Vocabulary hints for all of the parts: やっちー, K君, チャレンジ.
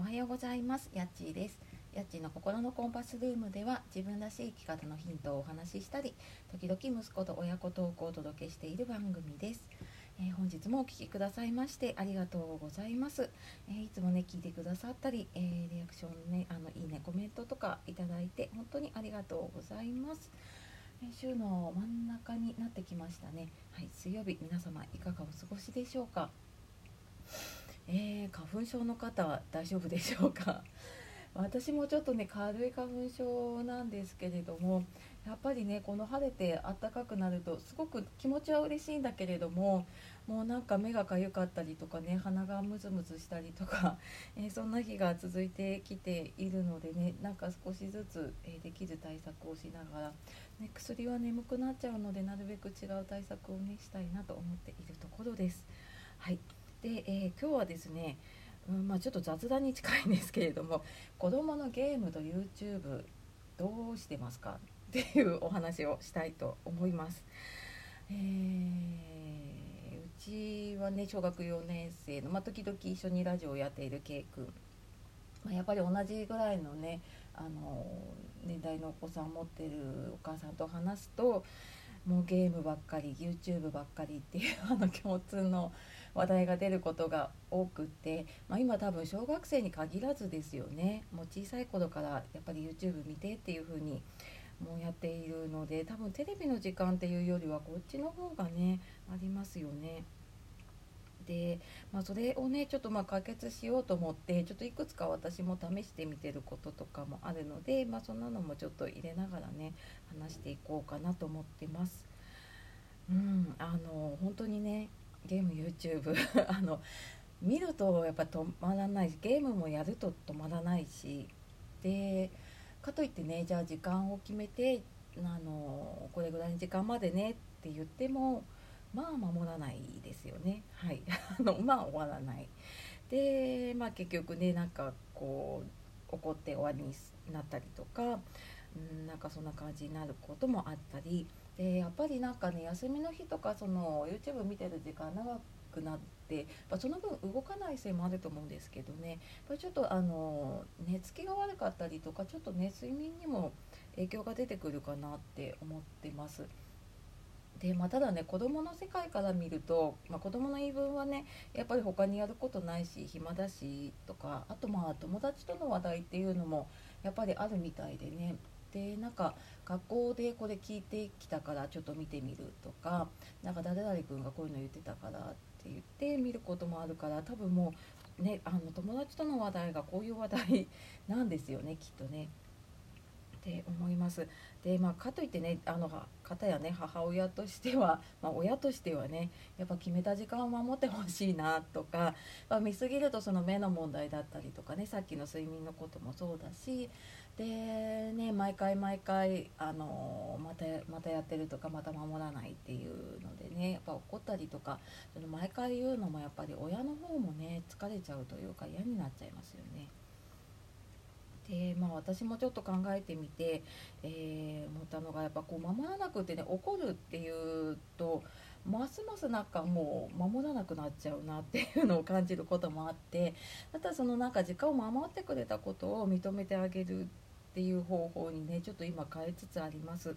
おはようございます。やっちーです。やっちーの心のコンパスルームでは、自分らしい生き方のヒントをお話ししたり、時々息子と親子トークをお届けしている番組です。本日もお聞きくださいましてありがとうございます。いつもね聞いてくださったり、リアクションね、いいねコメントとかいただいて本当にありがとうございます。週の真ん中になってきましたね。はい、水曜日、皆様いかがお過ごしでしょうか。花粉症の方大丈夫でしょうか。私もちょっとね軽い花粉症なんですけれども、やっぱりねこの晴れて暖かくなるとすごく気持ちは嬉しいんだけれども、もうなんか目がかゆかったりとかね、鼻がムズムズしたりとか、そんな日が続いてきているのでね、なんか少しずつ、できる対策をしながら、ね、薬は眠くなっちゃうので、なるべく違う対策をねしたいなと思っているところです。はい、で、今日はですね、ちょっと雑談に近いんですけれども、子どものゲームと YouTube どうしてますかっていうお話をしたいと思います。うちはね小学4年生の、時々一緒にラジオをやっている K 君、やっぱり同じぐらいのね年代のお子さんを持ってるお母さんと話すと、もうゲームばっかり YouTube ばっかりっていう共通の話題が出ることが多くって、今多分小学生に限らずですよね。もう小さい頃からやっぱり YouTube 見てっていう風にもうやっているので、多分テレビの時間っていうよりはこっちの方がねありますよね。で、それをねちょっと解決しようと思って、ちょっといくつか私も試してみてることとかもあるので、そんなのもちょっと入れながらね話していこうかなと思ってます。本当にねゲーム YouTube 見るとやっぱ止まらないし、ゲームもやると止まらないし、でかといってね、じゃあ時間を決めてこれぐらいの時間までねって言っても守らないですよね。はい、終わらないで、結局ねなんかこう怒って終わりになったりとか、なんかそんな感じになることもあったりで、やっぱりなんかね休みの日とかその YouTube 見てる時間長くなって、その分動かないせいもあると思うんですけどね、ちょっと寝つきが悪かったりとか、ちょっとね睡眠にも影響が出てくるかなって思ってます。でただね子どもの世界から見ると、子どもの言い分はねやっぱり他にやることないし暇だしとか、あと友達との話題っていうのもやっぱりあるみたいでね、でなんか学校でこれ聞いてきたからちょっと見てみるとか、なんか誰々君がこういうの言ってたからって言って見ることもあるから、多分もうね友達との話題がこういう話題なんですよね、きっとねって思います。でかといってね方やね母親としては、親としてはねやっぱ決めた時間を守ってほしいなとか、見すぎるとその目の問題だったりとかね、さっきの睡眠のこともそうだしでね、毎回またやってるとか、また守らないっていうのでね、やっぱ怒ったりとか、その毎回言うのもやっぱり親の方もね疲れちゃうというか、嫌になっちゃいますよね。私もちょっと考えてみて、思ったのが、やっぱこう守らなくてね怒るっていうと、ますますなんかもう守らなくなっちゃうなっていうのを感じることもあって、だからそのなんか時間を守ってくれたことを認めてあげるっていう方法にねちょっと今変えつつあります。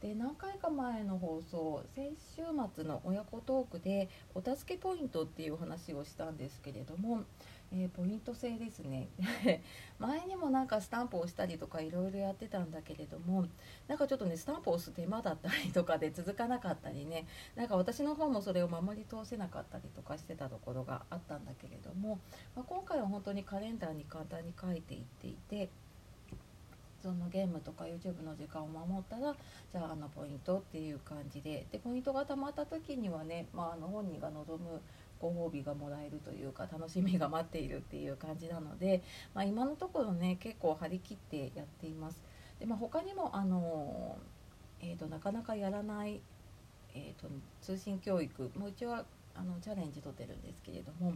で何回か前の放送、先週末の親子トークでお助けポイントっていう話をしたんですけれども、ポイント制ですね前にもなんかスタンプをしたりとかいろいろやってたんだけれども、なんかちょっとねスタンプを押す手間だったりとかで続かなかったりね、なんか私の方もそれを守り通せなかったりとかしてたところがあったんだけれども、今回は本当にカレンダーに簡単に書いていっていて、そのゲームとか YouTube の時間を守ったら、じゃあポイントっていう感じで、でポイントがたまった時にはね、本人が望むご褒美がもらえるというか、楽しみが待っているっていう感じなので、今のところね結構張り切ってやっています。で、他にもなかなかやらない、通信教育もうちはチャレンジ取ってるんですけれども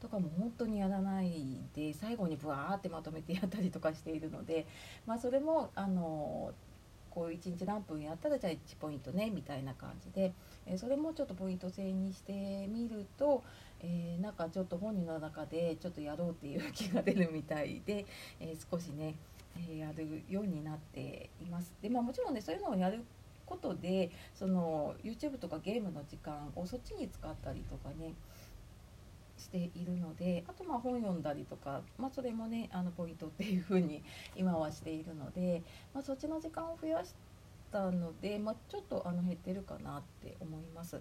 とかも本当にやらないで、最後にブワーってまとめてやったりとかしているので、それもこう1日何分やったらじゃあ1ポイントねみたいな感じで、それもちょっとポイント制にしてみると、なんかちょっと本人の中でちょっとやろうっていう気が出るみたいで、少しね、やるようになっています。で、まあ、もちろんねそういうのをやることでその YouTube とかゲームの時間をそっちに使ったりとかねしているので、あとまあ本読んだりとか、まあ、それもねポイントっていう風に今はしているので、まあ、そっちの時間を増やしたので、まあ、ちょっと減ってるかなって思います。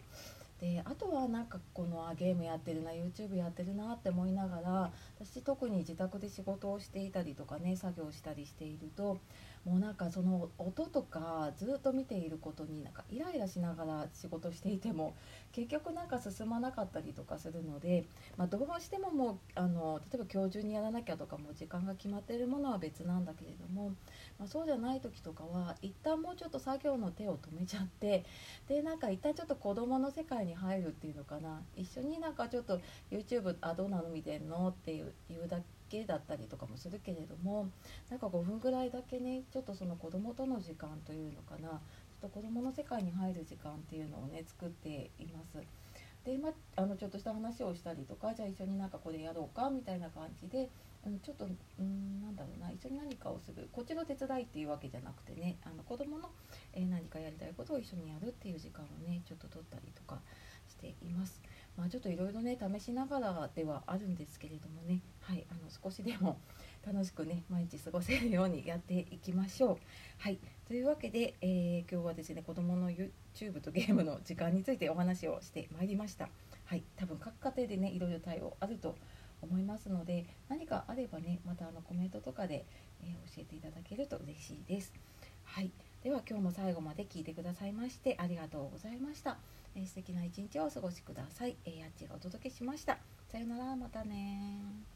であとはなんかこのゲームやってるな YouTube やってるなって思いながら、私特に自宅で仕事をしていたりとかね作業したりしていると、もうなんかその音とかずっと見ていることになんかイライラしながら仕事していても結局なんか進まなかったりとかするので、まあ、どうしてももう例えば今日中にやらなきゃとかも時間が決まっているものは別なんだけれども、まあ、そうじゃない時とかは一旦もうちょっと作業の手を止めちゃって、でなんか一旦ちょっと子どもの世界に入るっていうのかな、一緒になんかちょっと YouTube どうなの見てんのっていうだけだったりとかもするけれども、なんか5分ぐらいだけねちょっとその子供との時間というのかな、ちょっと子供の世界に入る時間っていうのをね作っています。で、まあ、ちょっとした話をしたりとか、じゃあ一緒になんかこれやろうかみたいな感じで、ちょっとなんだろうな、一緒に何かをする、こっちの手伝いっていうわけじゃなくてね、子供の、何かやりたいことを一緒にやるっていう時間をねちょっと取ったりとかしています。まあ、ちょっといろいろね試しながらではあるんですけれどもね、はい、少しでも楽しくね毎日過ごせるようにやっていきましょう。はい、というわけで、今日はですね子どもの YouTube とゲームの時間についてお話をしてまいりました。はい、多分各家庭でねいろいろ対応あると思いますので、何かあればねまたコメントとかで、教えていただけると嬉しいです。はい、では今日も最後まで聞いてくださいましてありがとうございました。素敵な一日をお過ごしください。やっちがお届けしました。さようなら、またね。